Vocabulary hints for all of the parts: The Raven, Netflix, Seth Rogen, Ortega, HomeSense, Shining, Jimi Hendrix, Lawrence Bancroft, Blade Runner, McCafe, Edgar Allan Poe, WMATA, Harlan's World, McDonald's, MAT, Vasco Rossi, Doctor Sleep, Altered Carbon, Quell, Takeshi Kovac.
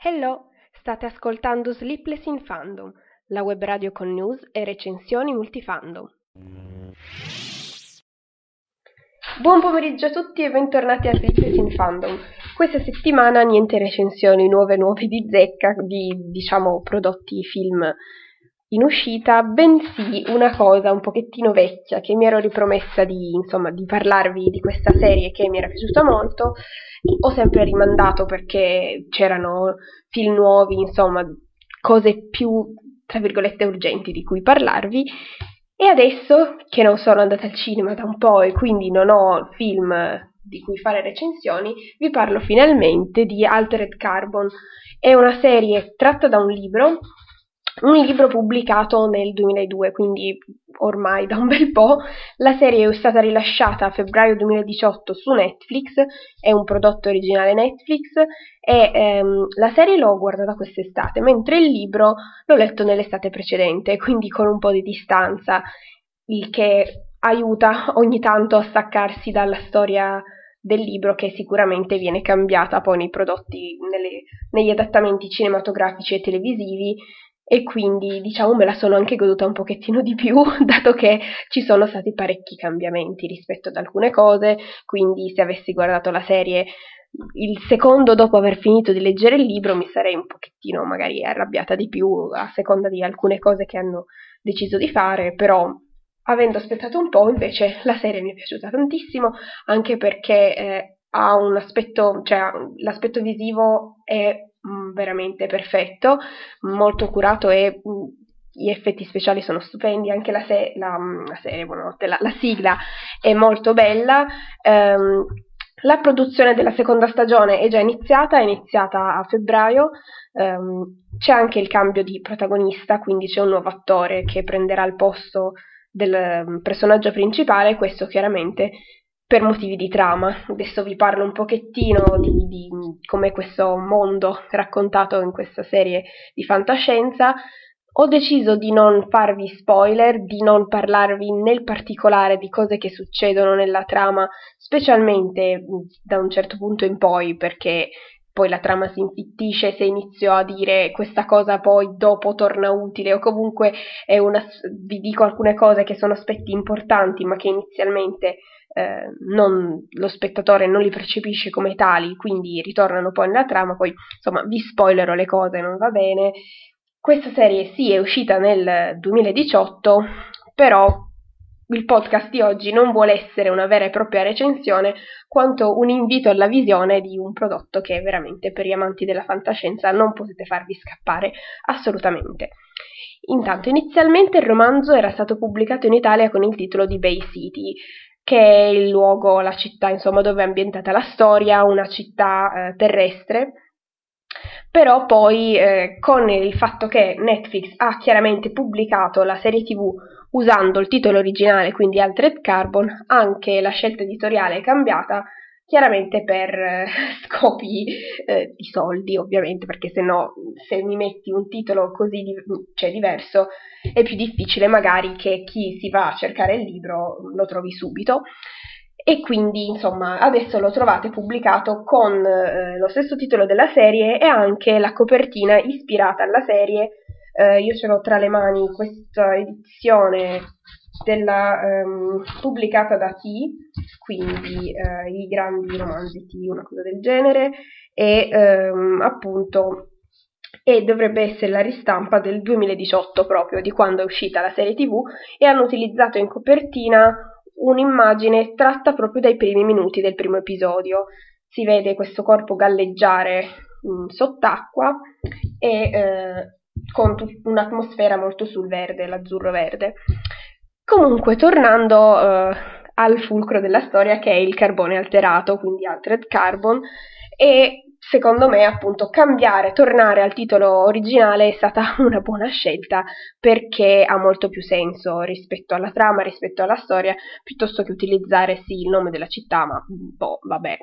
Hello, state ascoltando Sleepless in Fandom, la web radio con news e recensioni multifandom. Buon pomeriggio a tutti e bentornati a Sleepless in Fandom. Questa settimana niente recensioni nuove di zecca di, prodotti film in uscita, bensì una cosa un pochettino vecchia che mi ero ripromessa di parlarvi di questa serie che mi era piaciuta molto. Ho sempre rimandato perché c'erano film nuovi, cose più, tra virgolette, urgenti di cui parlarvi. E adesso che non sono andata al cinema da un po' e quindi non ho film di cui fare recensioni, vi parlo finalmente di Altered Carbon. È una serie tratta da un libro pubblicato nel 2002, quindi ormai da un bel po'. La serie è stata rilasciata a febbraio 2018 su Netflix, è un prodotto originale Netflix e la serie l'ho guardata quest'estate, mentre il libro l'ho letto nell'estate precedente, quindi con un po' di distanza, il che aiuta ogni tanto a staccarsi dalla storia del libro, che sicuramente viene cambiata poi nei prodotti, negli adattamenti cinematografici e televisivi. E quindi me la sono anche goduta un pochettino di più, dato che ci sono stati parecchi cambiamenti rispetto ad alcune cose, quindi se avessi guardato la serie il secondo dopo aver finito di leggere il libro mi sarei un pochettino magari arrabbiata di più a seconda di alcune cose che hanno deciso di fare, però avendo aspettato un po' invece la serie mi è piaciuta tantissimo, anche perché ha un aspetto, l'aspetto visivo è veramente perfetto, molto curato e gli effetti speciali sono stupendi, anche la sigla è molto bella. La produzione della seconda stagione è già iniziata, a febbraio, c'è anche il cambio di protagonista, quindi c'è un nuovo attore che prenderà il posto del personaggio principale, questo chiaramente per motivi di trama. Adesso vi parlo un pochettino di come questo mondo raccontato in questa serie di fantascienza. Ho deciso di non farvi spoiler, di non parlarvi nel particolare di cose che succedono nella trama, specialmente da un certo punto in poi, perché poi la trama si infittisce se inizio a dire questa cosa poi dopo torna utile, o comunque vi dico alcune cose che sono aspetti importanti ma che inizialmente lo spettatore non li percepisce come tali, quindi ritornano poi nella trama, poi vi spoilerò le cose, non va bene. Questa serie è uscita nel 2018, però il podcast di oggi non vuole essere una vera e propria recensione, quanto un invito alla visione di un prodotto che veramente per gli amanti della fantascienza non potete farvi scappare assolutamente. Intanto, inizialmente il romanzo era stato pubblicato in Italia con il titolo di Bay City, che è il luogo, la città, dove è ambientata la storia, una città terrestre. Però poi con il fatto che Netflix ha chiaramente pubblicato la serie TV usando il titolo originale, quindi Altered Carbon, anche la scelta editoriale è cambiata, chiaramente per scopi di soldi, ovviamente, perché se mi metti un titolo così diverso è più difficile magari che chi si va a cercare il libro lo trovi subito. E quindi adesso lo trovate pubblicato con lo stesso titolo della serie e anche la copertina ispirata alla serie. Io ce l'ho tra le mani questa edizione pubblicata da T, quindi i grandi romanzi T, una cosa del genere, e appunto e dovrebbe essere la ristampa del 2018 proprio, di quando è uscita la serie TV, e hanno utilizzato in copertina un'immagine tratta proprio dai primi minuti del primo episodio. Si vede questo corpo galleggiare sott'acqua e con un'atmosfera molto sul verde, l'azzurro verde. Comunque, tornando al fulcro della storia, che è il carbone alterato, quindi Altered Carbon, e secondo me appunto cambiare, tornare al titolo originale è stata una buona scelta, perché ha molto più senso rispetto alla trama, rispetto alla storia, piuttosto che utilizzare sì il nome della città, ma boh, vabbè,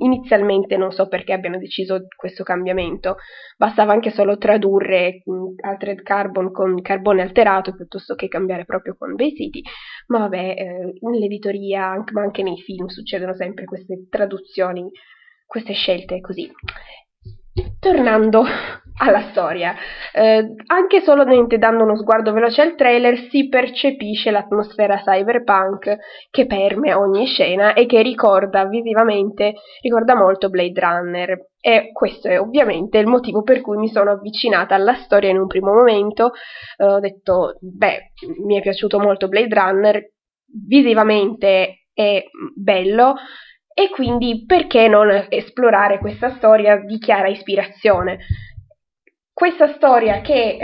inizialmente non so perché abbiano deciso questo cambiamento, bastava anche solo tradurre Altered Carbon con carbone alterato piuttosto che cambiare proprio con dei siti, ma vabbè, nell'editoria, ma anche nei film succedono sempre queste traduzioni, queste scelte così. Tornando alla storia, anche solamente dando uno sguardo veloce al trailer si percepisce l'atmosfera cyberpunk che permea ogni scena e che ricorda visivamente, ricorda molto Blade Runner, e questo è ovviamente il motivo per cui mi sono avvicinata alla storia in un primo momento. Ho detto, beh, mi è piaciuto molto Blade Runner, visivamente è bello, e quindi perché non esplorare questa storia di chiara ispirazione? Questa storia che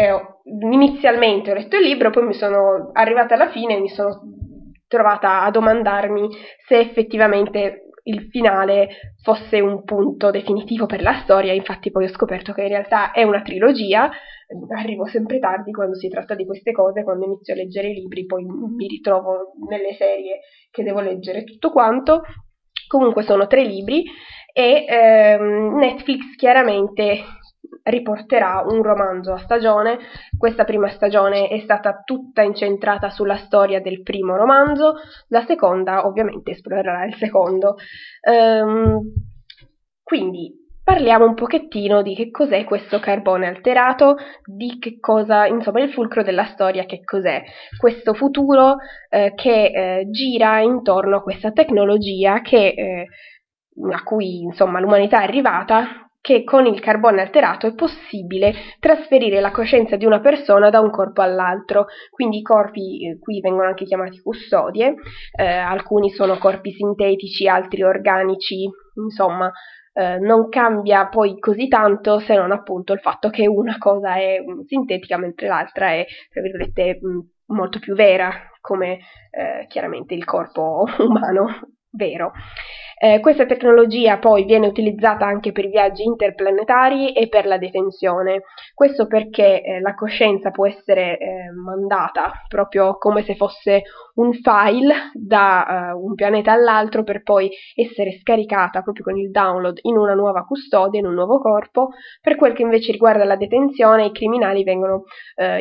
inizialmente ho letto il libro, poi mi sono arrivata alla fine e mi sono trovata a domandarmi se effettivamente il finale fosse un punto definitivo per la storia. Infatti poi ho scoperto che in realtà è una trilogia. Arrivo sempre tardi quando si tratta di queste cose, quando inizio a leggere i libri poi mi ritrovo nelle serie che devo leggere tutto quanto. Comunque sono 3 libri e Netflix chiaramente riporterà un romanzo a stagione. Questa prima stagione è stata tutta incentrata sulla storia del primo romanzo, la seconda ovviamente esplorerà il secondo. Quindi parliamo un pochettino di che cos'è questo carbone alterato, di che cosa, insomma, il fulcro della storia, che cos'è questo futuro che gira intorno a questa tecnologia a cui, insomma, l'umanità è arrivata, che con il carbone alterato è possibile trasferire la coscienza di una persona da un corpo all'altro. Quindi i corpi qui vengono anche chiamati custodie, alcuni sono corpi sintetici, altri organici, insomma. Non cambia poi così tanto, se non appunto il fatto che una cosa è sintetica mentre l'altra è, tra virgolette, molto più vera, come chiaramente il corpo umano vero. Questa tecnologia poi viene utilizzata anche per i viaggi interplanetari e per la detenzione. Questo perché la coscienza può essere mandata proprio come se fosse un file da un pianeta all'altro, per poi essere scaricata proprio con il download in una nuova custodia, in un nuovo corpo. Per quel che invece riguarda la detenzione, i criminali vengono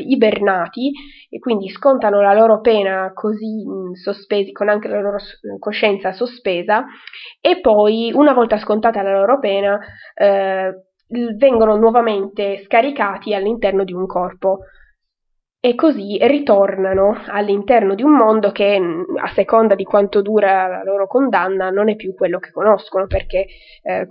ibernati e quindi scontano la loro pena così sospesi, con anche la loro coscienza sospesa. E poi, una volta scontata la loro pena, vengono nuovamente scaricati all'interno di un corpo e così ritornano all'interno di un mondo che, a seconda di quanto dura la loro condanna, non è più quello che conoscono, perché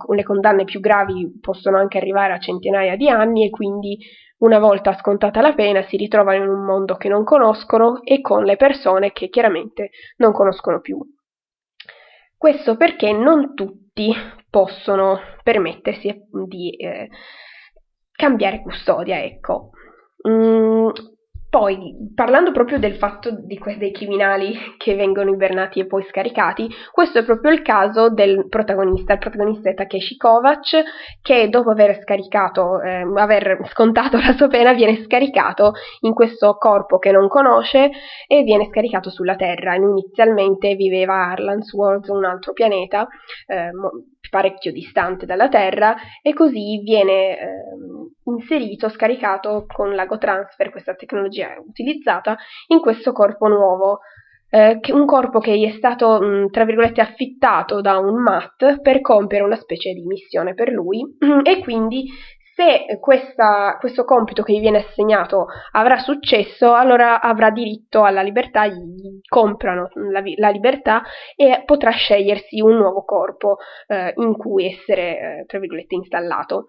le condanne più gravi possono anche arrivare a centinaia di anni, e quindi una volta scontata la pena si ritrovano in un mondo che non conoscono e con le persone che chiaramente non conoscono più. Questo perché non tutti possono permettersi di cambiare custodia, ecco. Poi, parlando proprio del fatto dei criminali che vengono ibernati e poi scaricati, questo è proprio il caso del protagonista. Il protagonista è Takeshi Kovac, che dopo aver scontato la sua pena viene scaricato in questo corpo che non conosce e viene scaricato sulla Terra. Inizialmente viveva a Harlan's World, un altro pianeta parecchio distante dalla Terra, e così viene inserito, scaricato con l'agotransfer, questa tecnologia utilizzata, in questo corpo nuovo, un corpo che gli è stato, tra virgolette, affittato da un MAT per compiere una specie di missione per lui, e quindi se questo compito che gli viene assegnato avrà successo, allora avrà diritto alla libertà, gli comprano la libertà e potrà scegliersi un nuovo corpo in cui essere, tra virgolette, installato.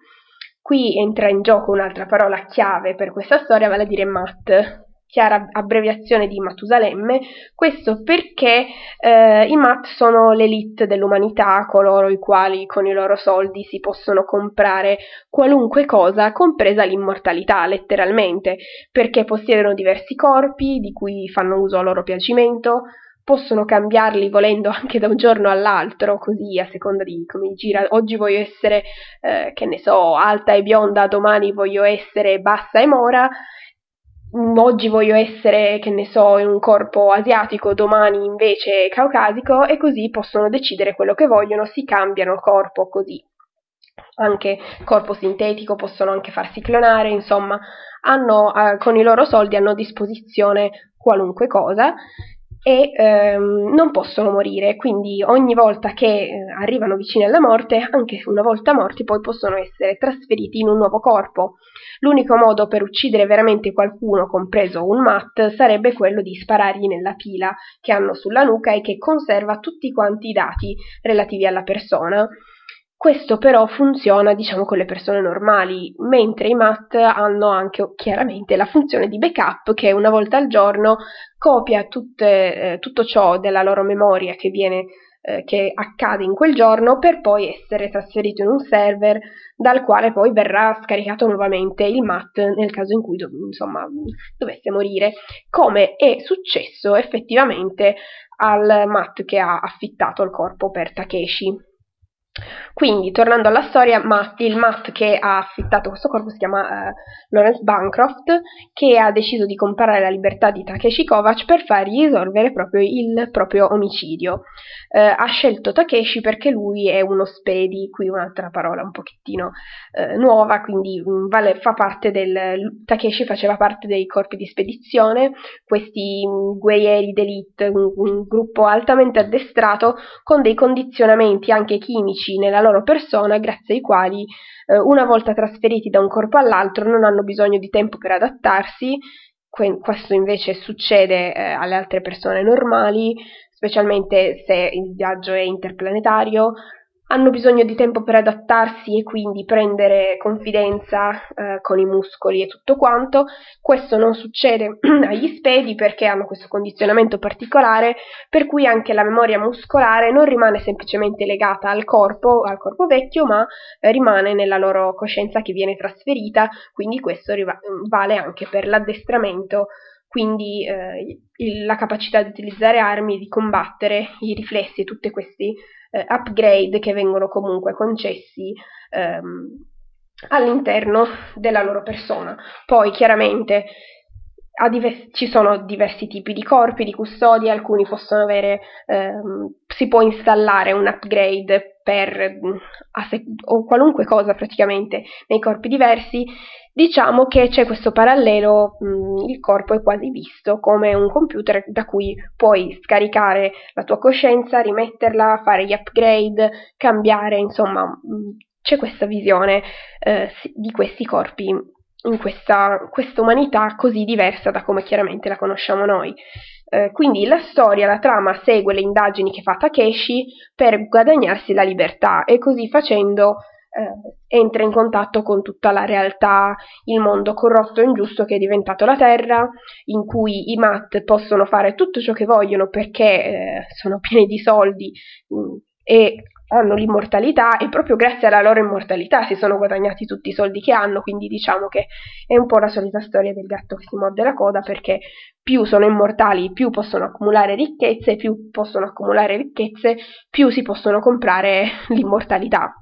Qui entra in gioco un'altra parola chiave per questa storia, vale a dire MAT, chiara abbreviazione di Matusalemme. Questo perché i MAT sono l'elite dell'umanità, coloro i quali con i loro soldi si possono comprare qualunque cosa, compresa l'immortalità, letteralmente, perché possiedono diversi corpi di cui fanno uso a loro piacimento, possono cambiarli volendo anche da un giorno all'altro, così a seconda di come gira. Oggi voglio essere, che ne so, alta e bionda, domani voglio essere bassa e mora, oggi voglio essere, che ne so, in un corpo asiatico, domani invece caucasico, e così possono decidere quello che vogliono, si cambiano corpo così. Anche corpo sintetico, possono anche farsi clonare, insomma, hanno, con i loro soldi hanno a disposizione qualunque cosa. E non possono morire, quindi ogni volta che arrivano vicini alla morte, anche una volta morti, poi possono essere trasferiti in un nuovo corpo. L'unico modo per uccidere veramente qualcuno, compreso un mat, sarebbe quello di sparargli nella pila che hanno sulla nuca e che conserva tutti quanti i dati relativi alla persona. Questo però funziona, diciamo, con le persone normali, mentre i mat hanno anche chiaramente la funzione di backup che una volta al giorno copia tutto ciò della loro memoria che viene, che accade in quel giorno, per poi essere trasferito in un server dal quale poi verrà scaricato nuovamente il mat nel caso in cui dovesse morire, come è successo effettivamente al mat che ha affittato il corpo per Takeshi. Quindi, tornando alla storia, il Matt che ha affittato questo corpo si chiama Lawrence Bancroft, che ha deciso di comprare la libertà di Takeshi Kovac per fargli risolvere proprio il proprio omicidio. Ha scelto Takeshi perché lui è uno spedi, qui un'altra parola un pochettino nuova, quindi Takeshi faceva parte dei corpi di spedizione, questi guerrieri d'élite, un gruppo altamente addestrato con dei condizionamenti anche chimici nella loro persona, grazie ai quali una volta trasferiti da un corpo all'altro non hanno bisogno di tempo per adattarsi. Questo invece succede alle altre persone normali, specialmente se il viaggio è interplanetario. Hanno bisogno di tempo per adattarsi e quindi prendere confidenza con i muscoli e tutto quanto. Questo non succede agli spedi perché hanno questo condizionamento particolare, per cui anche la memoria muscolare non rimane semplicemente legata al corpo vecchio, ma rimane nella loro coscienza che viene trasferita, quindi questo vale anche per l'addestramento. Quindi la capacità di utilizzare armi, di combattere, i riflessi e tutti questi upgrade che vengono comunque concessi all'interno della loro persona. Poi chiaramente ci sono diversi tipi di corpi, di custodia, alcuni possono avere, si può installare un upgrade per o qualunque cosa praticamente nei corpi diversi. Diciamo che c'è questo parallelo, il corpo è quasi visto come un computer da cui puoi scaricare la tua coscienza, rimetterla, fare gli upgrade, cambiare, insomma, c'è questa visione di questi corpi in questa umanità così diversa da come chiaramente la conosciamo noi. Quindi la trama segue le indagini che fa Takeshi per guadagnarsi la libertà e così facendo entra in contatto con tutta la realtà, il mondo corrotto e ingiusto che è diventato la Terra, in cui i Mat possono fare tutto ciò che vogliono perché sono pieni di soldi e hanno l'immortalità, e proprio grazie alla loro immortalità si sono guadagnati tutti i soldi che hanno. Quindi diciamo che è un po' la solita storia del gatto che si morde la coda, perché più sono immortali più possono accumulare ricchezze, più si possono comprare l'immortalità.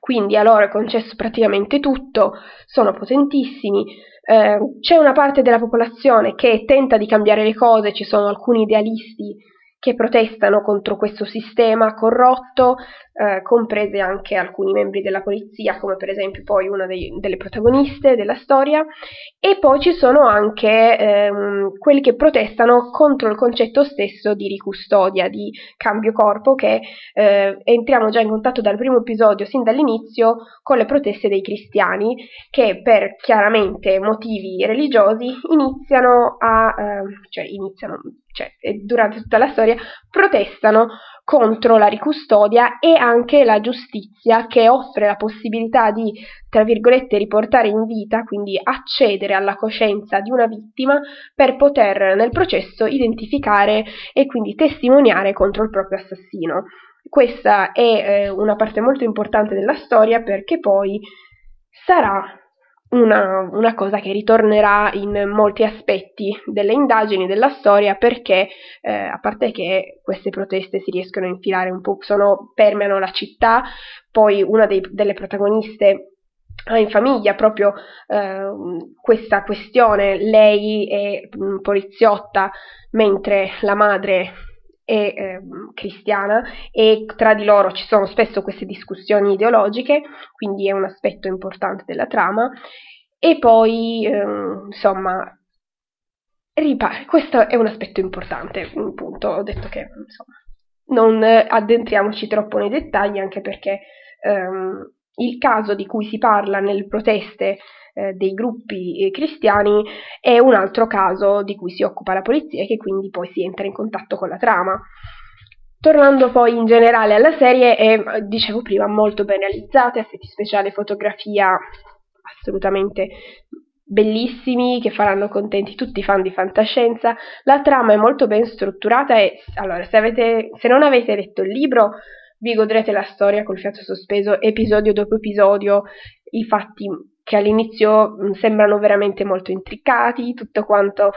Quindi a loro è concesso praticamente tutto, sono potentissimi. C'è una parte della popolazione che tenta di cambiare le cose, ci sono alcuni idealisti che protestano contro questo sistema corrotto, comprese anche alcuni membri della polizia, come per esempio poi una delle protagoniste della storia, e poi ci sono anche quelli che protestano contro il concetto stesso di ricustodia, di cambio corpo, che entriamo già in contatto dal primo episodio, sin dall'inizio, con le proteste dei cristiani, che per chiaramente motivi religiosi durante tutta la storia protestano contro la ricustodia e anche la giustizia, che offre la possibilità di, tra virgolette, riportare in vita, quindi accedere alla coscienza di una vittima per poter nel processo identificare e quindi testimoniare contro il proprio assassino. Questa è una parte molto importante della storia, perché poi sarà una cosa che ritornerà in molti aspetti delle indagini, della storia, perché a parte che queste proteste si riescono a infilare un po', permeano la città, poi una delle protagoniste ha in famiglia proprio questa questione, lei è poliziotta mentre la madre e cristiana, e tra di loro ci sono spesso queste discussioni ideologiche, quindi è un aspetto importante della trama. E poi insomma questo è un aspetto importante, appunto ho detto che insomma non addentriamoci troppo nei dettagli, anche perché il caso di cui si parla nelle proteste dei gruppi cristiani è un altro caso di cui si occupa la polizia e che quindi poi si entra in contatto con la trama. Tornando poi in generale alla serie, è, dicevo prima, molto ben realizzata, effetti speciali, fotografia assolutamente bellissimi che faranno contenti tutti i fan di fantascienza. La trama è molto ben strutturata e allora se non avete letto il libro vi godrete la storia col fiato sospeso, episodio dopo episodio, i fatti che all'inizio sembrano veramente molto intriccati, tutto quanto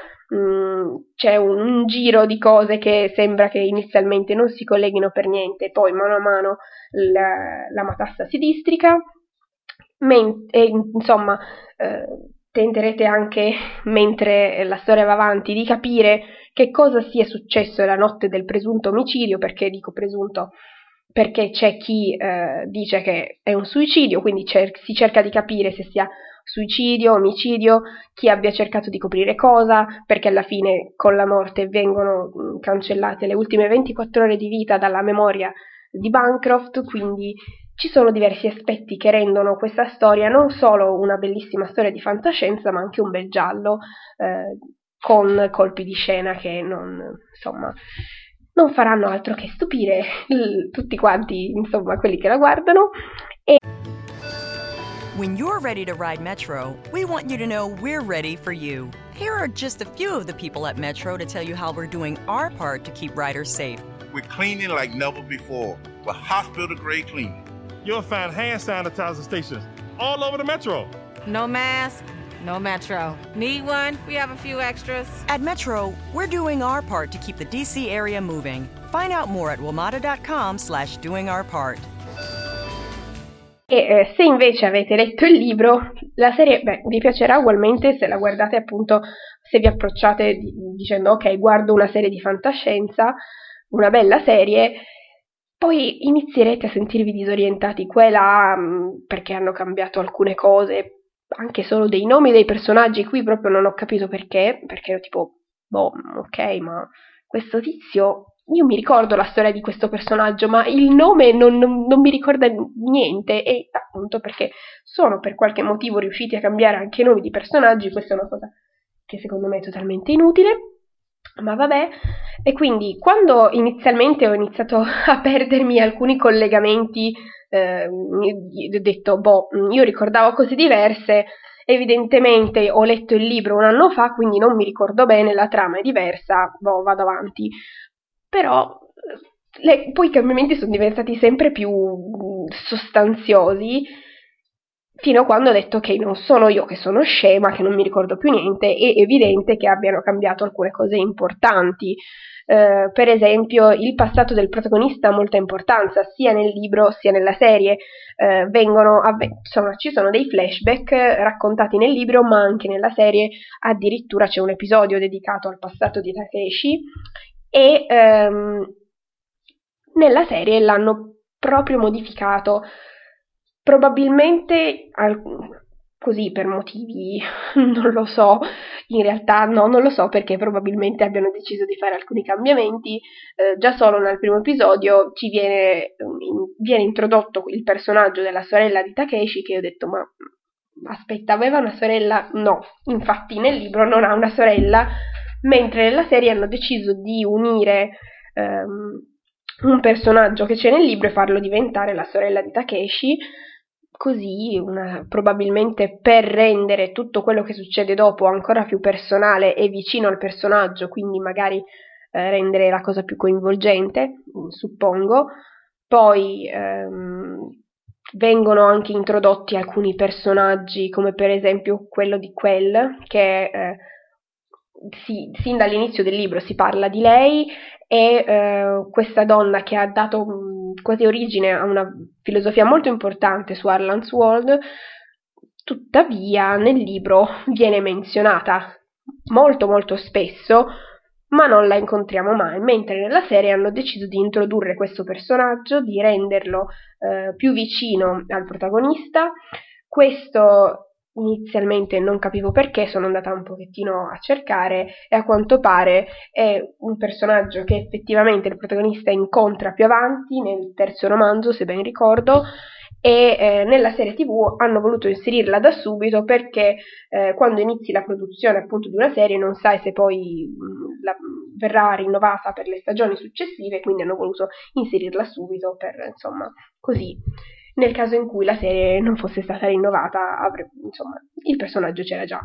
c'è un giro di cose che sembra che inizialmente non si colleghino per niente, poi mano a mano la matassa si districa, tenterete anche, mentre la storia va avanti, di capire che cosa sia successo la notte del presunto omicidio, perché dico presunto, perché c'è chi dice che è un suicidio, quindi si cerca di capire se sia suicidio, omicidio, chi abbia cercato di coprire cosa, perché alla fine con la morte vengono cancellate le ultime 24 ore di vita dalla memoria di Bancroft, quindi ci sono diversi aspetti che rendono questa storia non solo una bellissima storia di fantascienza, ma anche un bel giallo con colpi di scena che non faranno altro che stupire tutti quanti, quelli che la guardano. When you're ready to ride Metro, we want you to know we're ready for you. Here are just a few of the people at Metro to tell you how we're doing our part to keep riders safe. We're cleaning like never before. We're hospital-grade cleaning. You'll find hand sanitizer stations all over the Metro. No mask. No Metro. Need one? We have a few extras. At Metro, we're doing our part to keep the D.C. area moving. Find out more at WMATA.com/doingourpart. E se invece avete letto il libro, la serie vi piacerà ugualmente se la guardate, appunto, se vi approcciate dicendo ok, guardo una serie di fantascienza, una bella serie. Poi inizierete a sentirvi disorientati qua e là perché hanno cambiato alcune cose, anche solo dei nomi dei personaggi. Qui proprio non ho capito perché ero tipo, boh, ok, ma questo tizio, io mi ricordo la storia di questo personaggio, ma il nome non mi ricorda niente, e appunto perché sono per qualche motivo riusciti a cambiare anche i nomi di personaggi, questa è una cosa che secondo me è totalmente inutile, ma vabbè. E quindi quando inizialmente ho iniziato a perdermi alcuni collegamenti, ho detto boh, io ricordavo cose diverse, evidentemente ho letto il libro un anno fa, quindi non mi ricordo bene, la trama è diversa, boh, vado avanti. Però poi i cambiamenti sono diventati sempre più sostanziosi, fino a quando ho detto che non sono io che sono scema, che non mi ricordo più niente, è evidente che abbiano cambiato alcune cose importanti. Per esempio il passato del protagonista ha molta importanza sia nel libro sia nella serie, ci sono dei flashback raccontati nel libro ma anche nella serie, addirittura c'è un episodio dedicato al passato di Takeshi, e nella serie l'hanno proprio modificato, probabilmente così per motivi, non lo so, in realtà no, non lo so, perché probabilmente abbiano deciso di fare alcuni cambiamenti. Già solo nel primo episodio ci viene introdotto il personaggio della sorella di Takeshi, che ho detto ma aspetta, aveva una sorella? No, infatti nel libro non ha una sorella, mentre nella serie hanno deciso di unire un personaggio che c'è nel libro e farlo diventare la sorella di Takeshi, così probabilmente per rendere tutto quello che succede dopo ancora più personale e vicino al personaggio, quindi magari rendere la cosa più coinvolgente, suppongo. Poi Vengono anche introdotti alcuni personaggi, come per esempio quello di Quell, che sin dall'inizio del libro si parla di lei, e questa donna che ha dato quasi origine a una filosofia molto importante su Harlan's World, tuttavia nel libro viene menzionata molto molto spesso, ma non la incontriamo mai, mentre nella serie hanno deciso di introdurre questo personaggio, di renderlo più vicino al protagonista. Questo inizialmente non capivo perché, sono andata un pochettino a cercare, e a quanto pare è un personaggio che effettivamente il protagonista incontra più avanti, nel terzo romanzo, se ben ricordo, e nella serie TV hanno voluto inserirla da subito perché quando inizi la produzione appunto di una serie non sai se poi verrà rinnovata per le stagioni successive, quindi hanno voluto inserirla subito per, insomma, così nel caso in cui la serie non fosse stata rinnovata, insomma, il personaggio c'era già.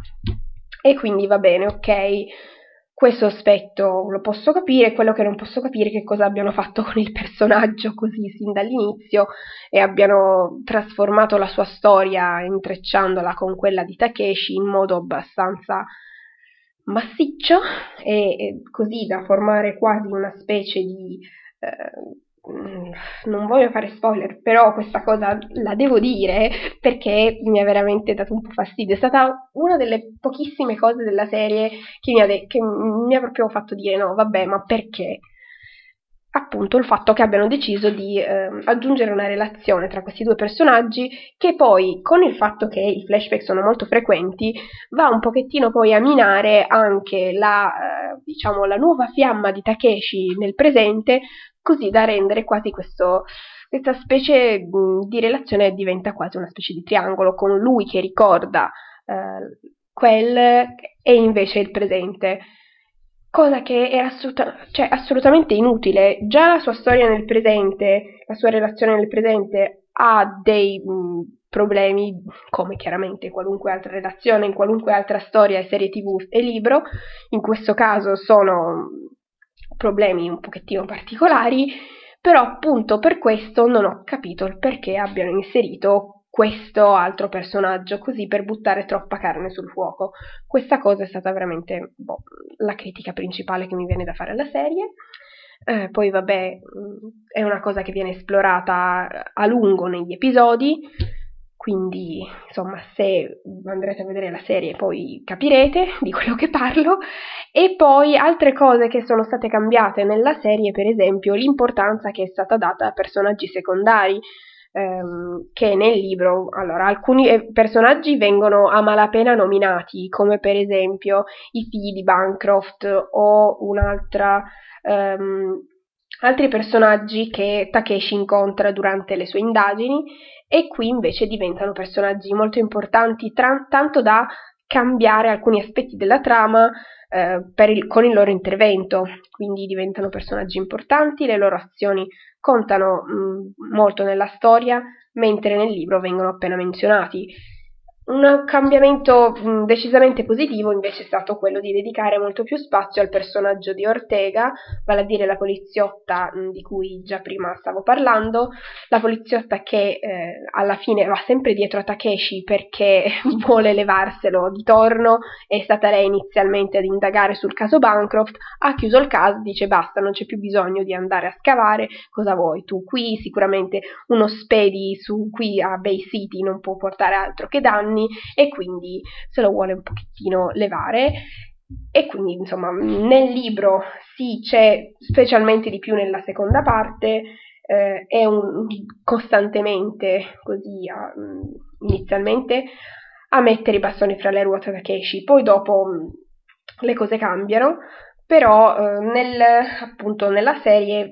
E quindi va bene, ok, questo aspetto lo posso capire. Quello che non posso capire è che cosa abbiano fatto con il personaggio così sin dall'inizio e abbiano trasformato la sua storia intrecciandola con quella di Takeshi in modo abbastanza massiccio, e così da formare quasi una specie di... non voglio fare spoiler, però questa cosa la devo dire perché mi ha veramente dato un po' fastidio. È stata una delle pochissime cose della serie che mi ha proprio fatto dire no, vabbè, ma perché? Appunto il fatto che abbiano deciso di aggiungere una relazione tra questi due personaggi, che poi, con il fatto che i flashback sono molto frequenti, va un pochettino poi a minare anche la nuova fiamma di Takeshi nel presente, così da rendere quasi questa specie di relazione, diventa quasi una specie di triangolo, con lui che ricorda quel e invece il presente, cosa che era assolutamente inutile. Già la sua storia nel presente, la sua relazione nel presente ha dei problemi, come chiaramente qualunque altra relazione, in qualunque altra storia, serie TV e libro. In questo caso sono problemi un pochettino particolari, però appunto per questo non ho capito il perché abbiano inserito questo altro personaggio, così per buttare troppa carne sul fuoco. Questa cosa è stata veramente la critica principale che mi viene da fare alla serie. Poi vabbè, è una cosa che viene esplorata a lungo negli episodi, quindi insomma se andrete a vedere la serie poi capirete di quello che parlo. E poi altre cose che sono state cambiate nella serie, per esempio l'importanza che è stata data a personaggi secondari, che nel libro, allora, alcuni personaggi vengono a malapena nominati, come per esempio i figli di Bancroft o altri personaggi che Takeshi incontra durante le sue indagini, e qui invece diventano personaggi molto importanti, tanto da cambiare alcuni aspetti della trama con il loro intervento. Quindi diventano personaggi importanti, le loro azioni contano molto nella storia, mentre nel libro vengono appena menzionati. Un cambiamento decisamente positivo invece è stato quello di dedicare molto più spazio al personaggio di Ortega, vale a dire la poliziotta di cui già prima stavo parlando, la poliziotta che alla fine va sempre dietro a Takeshi perché vuole levarselo di torno. È stata lei inizialmente ad indagare sul caso Bancroft, ha chiuso il caso, dice basta, non c'è più bisogno di andare a scavare, cosa vuoi tu qui? Sicuramente uno spedi qui a Bay City non può portare altro che danni, e quindi se lo vuole un pochettino levare. E quindi insomma nel libro sì, c'è specialmente di più nella seconda parte, è costantemente così inizialmente a mettere i bastoni fra le ruote Takeshi, poi dopo le cose cambiano, però appunto nella serie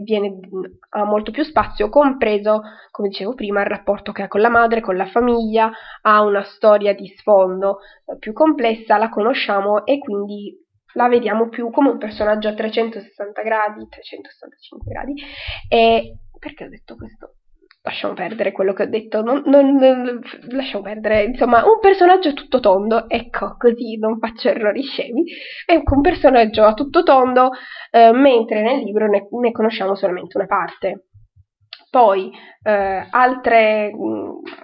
ha molto più spazio, compreso, come dicevo prima, il rapporto che ha con la madre, con la famiglia, ha una storia di sfondo più complessa, la conosciamo e quindi la vediamo più come un personaggio a 360 gradi, 365 gradi, e perché ho detto questo? Lasciamo perdere quello che ho detto, lasciamo perdere, insomma, un personaggio tutto tondo, ecco, così non faccio errori scemi. Ecco, un personaggio a tutto tondo, mentre nel libro ne conosciamo solamente una parte. Poi altre,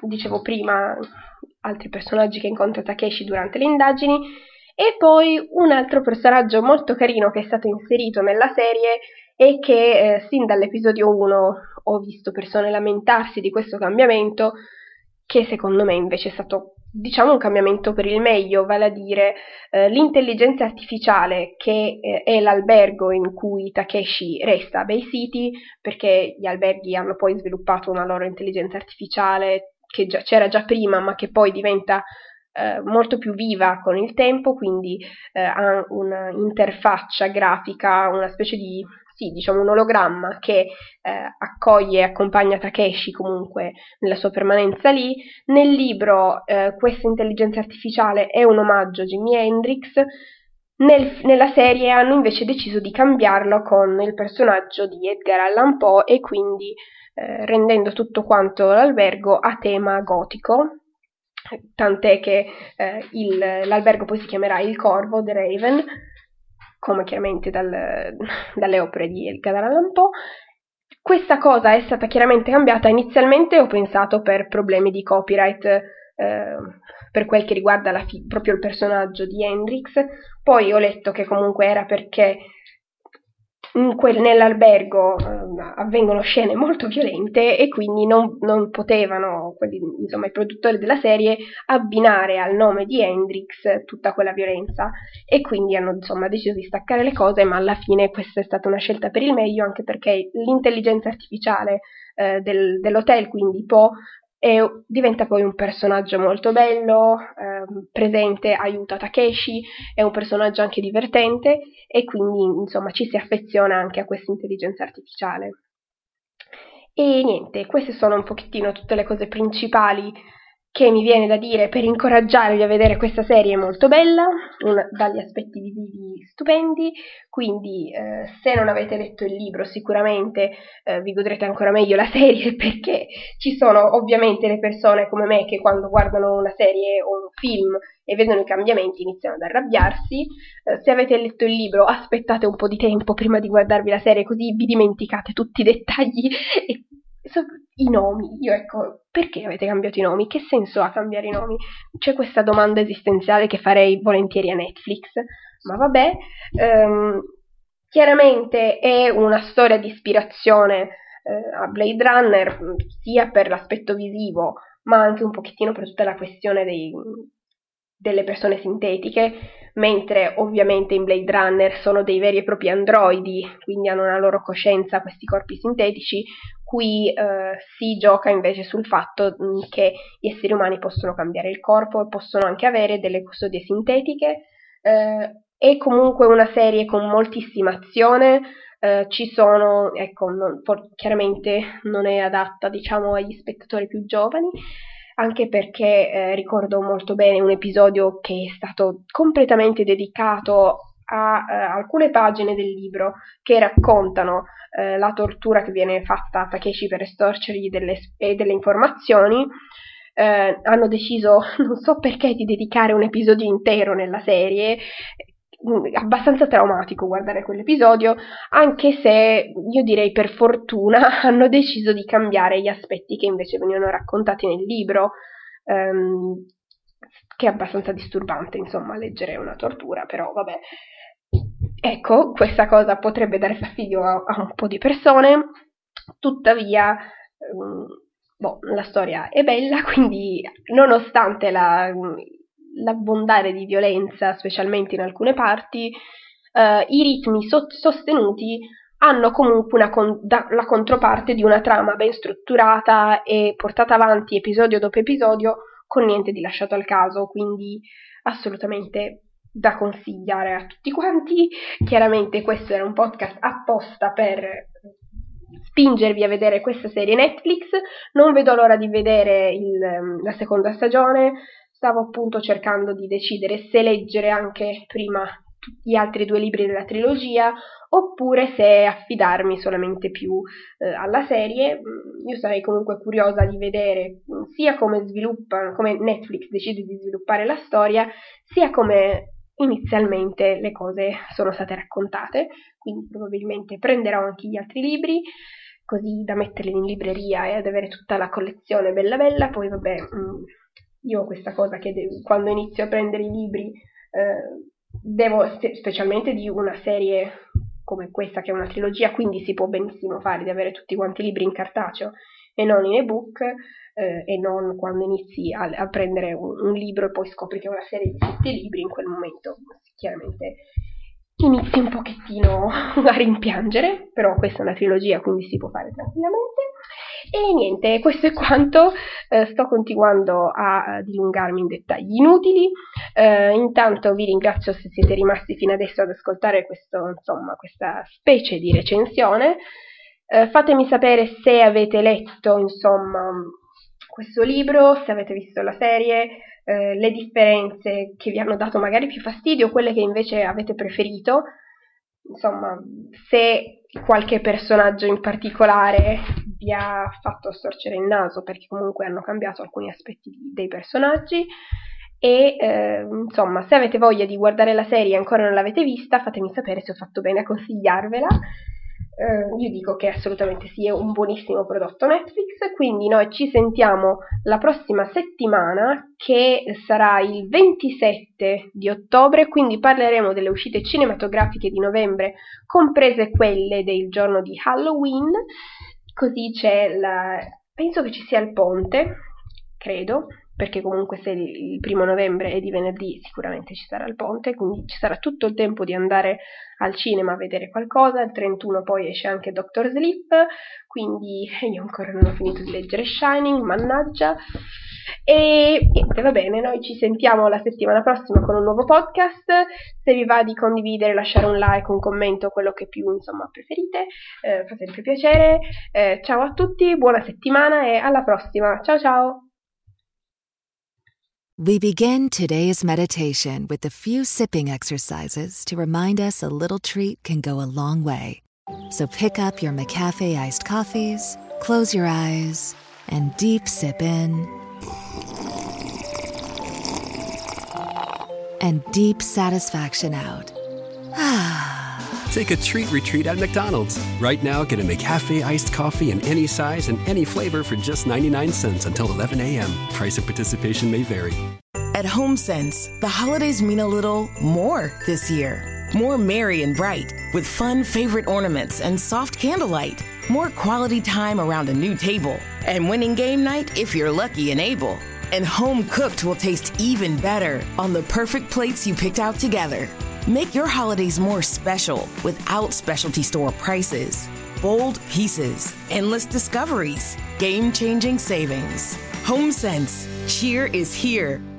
dicevo prima, altri personaggi che incontra Takeshi durante le indagini, e poi un altro personaggio molto carino che è stato inserito nella serie e che sin dall'episodio 1 ho visto persone lamentarsi di questo cambiamento, che secondo me invece è stato, diciamo, un cambiamento per il meglio, vale a dire l'intelligenza artificiale che è l'albergo in cui Takeshi resta a Bay City, perché gli alberghi hanno poi sviluppato una loro intelligenza artificiale che c'era già prima, ma che poi diventa molto più viva con il tempo, quindi ha un'interfaccia grafica, una specie di, sì, diciamo un ologramma che accoglie e accompagna Takeshi comunque nella sua permanenza lì. Nel libro questa intelligenza artificiale è un omaggio a Jimi Hendrix, nella serie hanno invece deciso di cambiarlo con il personaggio di Edgar Allan Poe e quindi rendendo tutto quanto l'albergo a tema gotico, tant'è che l'albergo poi si chiamerà Il Corvo, The Raven, come chiaramente dalle opere di Edgar Allan Poe. Questa cosa è stata chiaramente cambiata. Inizialmente ho pensato per problemi di copyright per quel che riguarda proprio il personaggio di Hendrix, poi ho letto che comunque era perché nell'albergo avvengono scene molto violente e quindi non potevano, insomma, i produttori della serie abbinare al nome di Hendrix tutta quella violenza, e quindi hanno, insomma, deciso di staccare le cose, ma alla fine questa è stata una scelta per il meglio, anche perché l'intelligenza artificiale dell'hotel, quindi Poe, diventa poi un personaggio molto bello, presente, aiuta Takeshi, è un personaggio anche divertente e quindi, insomma, ci si affeziona anche a questa intelligenza artificiale. E niente, queste sono un pochettino tutte le cose principali che mi viene da dire per incoraggiarvi a vedere questa serie molto bella, dagli aspetti visivi stupendi, quindi se non avete letto il libro sicuramente vi godrete ancora meglio la serie, perché ci sono ovviamente le persone come me che quando guardano una serie o un film e vedono i cambiamenti iniziano ad arrabbiarsi. Se avete letto il libro aspettate un po' di tempo prima di guardarvi la serie, così vi dimenticate tutti i dettagli e i nomi. Io, ecco, perché avete cambiato i nomi? Che senso ha cambiare i nomi? C'è questa domanda esistenziale che farei volentieri a Netflix, ma vabbè. Chiaramente è una storia di ispirazione a Blade Runner, sia per l'aspetto visivo, ma anche un pochettino per tutta la questione delle persone sintetiche, mentre ovviamente in Blade Runner sono dei veri e propri androidi, quindi hanno una loro coscienza questi corpi sintetici. Qui si gioca invece sul fatto che gli esseri umani possono cambiare il corpo e possono anche avere delle custodie sintetiche. È comunque una serie con moltissima azione, ci sono, ecco, chiaramente non è adatta, diciamo, agli spettatori più giovani, anche perché ricordo molto bene un episodio che è stato completamente dedicato a alcune pagine del libro che raccontano la tortura che viene fatta a Takeshi per estorcergli delle informazioni. Hanno deciso, non so perché, di dedicare un episodio intero nella serie. Abbastanza traumatico guardare quell'episodio, anche se io direi per fortuna hanno deciso di cambiare gli aspetti che invece venivano raccontati nel libro, che è abbastanza disturbante, insomma, leggere una tortura, però vabbè. Ecco, questa cosa potrebbe dare fastidio a un po' di persone, tuttavia la storia è bella, quindi nonostante l'abbondare di violenza, specialmente in alcune parti, i ritmi sostenuti hanno comunque la controparte di una trama ben strutturata e portata avanti episodio dopo episodio, con niente di lasciato al caso, quindi assolutamente da consigliare a tutti quanti. Chiaramente questo era un podcast apposta per spingervi a vedere questa serie Netflix. Non vedo l'ora di vedere la seconda stagione. Stavo appunto cercando di decidere se leggere anche prima tutti gli altri 2 libri della trilogia oppure se affidarmi solamente più alla serie. Io sarei comunque curiosa di vedere sia come Netflix decide di sviluppare la storia, sia come inizialmente le cose sono state raccontate, quindi probabilmente prenderò anche gli altri libri. così da metterli in libreria e ad avere tutta la collezione bella bella. Poi vabbè, io ho questa cosa che quando inizio a prendere i libri devo, specialmente di una serie come questa che è una trilogia, quindi si può benissimo fare di avere tutti quanti i libri in cartaceo e non in ebook, e non quando inizi a prendere un libro e poi scopri che è una serie di 7 libri. In quel momento chiaramente inizi un pochettino a rimpiangere, però questa è una trilogia quindi si può fare tranquillamente. E niente, questo è quanto, sto continuando a dilungarmi in dettagli inutili, intanto vi ringrazio se siete rimasti fino adesso ad ascoltare questo, insomma, questa specie di recensione. Fatemi sapere se avete letto, insomma, questo libro, se avete visto la serie, le differenze che vi hanno dato magari più fastidio, quelle che invece avete preferito, insomma, se qualche personaggio in particolare vi ha fatto storcere il naso perché comunque hanno cambiato alcuni aspetti dei personaggi. E insomma, se avete voglia di guardare la serie e ancora non l'avete vista, fatemi sapere se ho fatto bene a consigliarvela. Io dico che assolutamente sì, è un buonissimo prodotto Netflix. Quindi noi ci sentiamo la prossima settimana, che sarà il 27 di ottobre, quindi parleremo delle uscite cinematografiche di novembre, comprese quelle del giorno di Halloween, così c'è la... penso che ci sia il ponte, credo, perché comunque se il 1 novembre è di venerdì sicuramente ci sarà il ponte, quindi ci sarà tutto il tempo di andare al cinema a vedere qualcosa. Il 31 poi esce anche Doctor Sleep, quindi io ancora non ho finito di leggere Shining, mannaggia. E niente, va bene, noi ci sentiamo la settimana prossima con un nuovo podcast. Se vi va di condividere, lasciare un like, un commento, quello che più insomma preferite, fa sempre piacere. Ciao a tutti, buona settimana e alla prossima, ciao ciao! We begin today's meditation with a few sipping exercises to remind us a little treat can go a long way. So pick up your McCafe iced coffees, close your eyes, and deep sip in. And deep satisfaction out. Take a treat retreat at McDonald's. Right now, get a McCafe iced coffee in any size and any flavor for just 99 cents until 11 a.m. Price of participation may vary. At HomeSense, the holidays mean a little more this year. More merry and bright, with fun favorite ornaments and soft candlelight. More quality time around a new table. And winning game night if you're lucky and able. And home-cooked will taste even better on the perfect plates you picked out together. Make your holidays more special without specialty store prices. Bold pieces, endless discoveries, game-changing savings. HomeSense, cheer is here.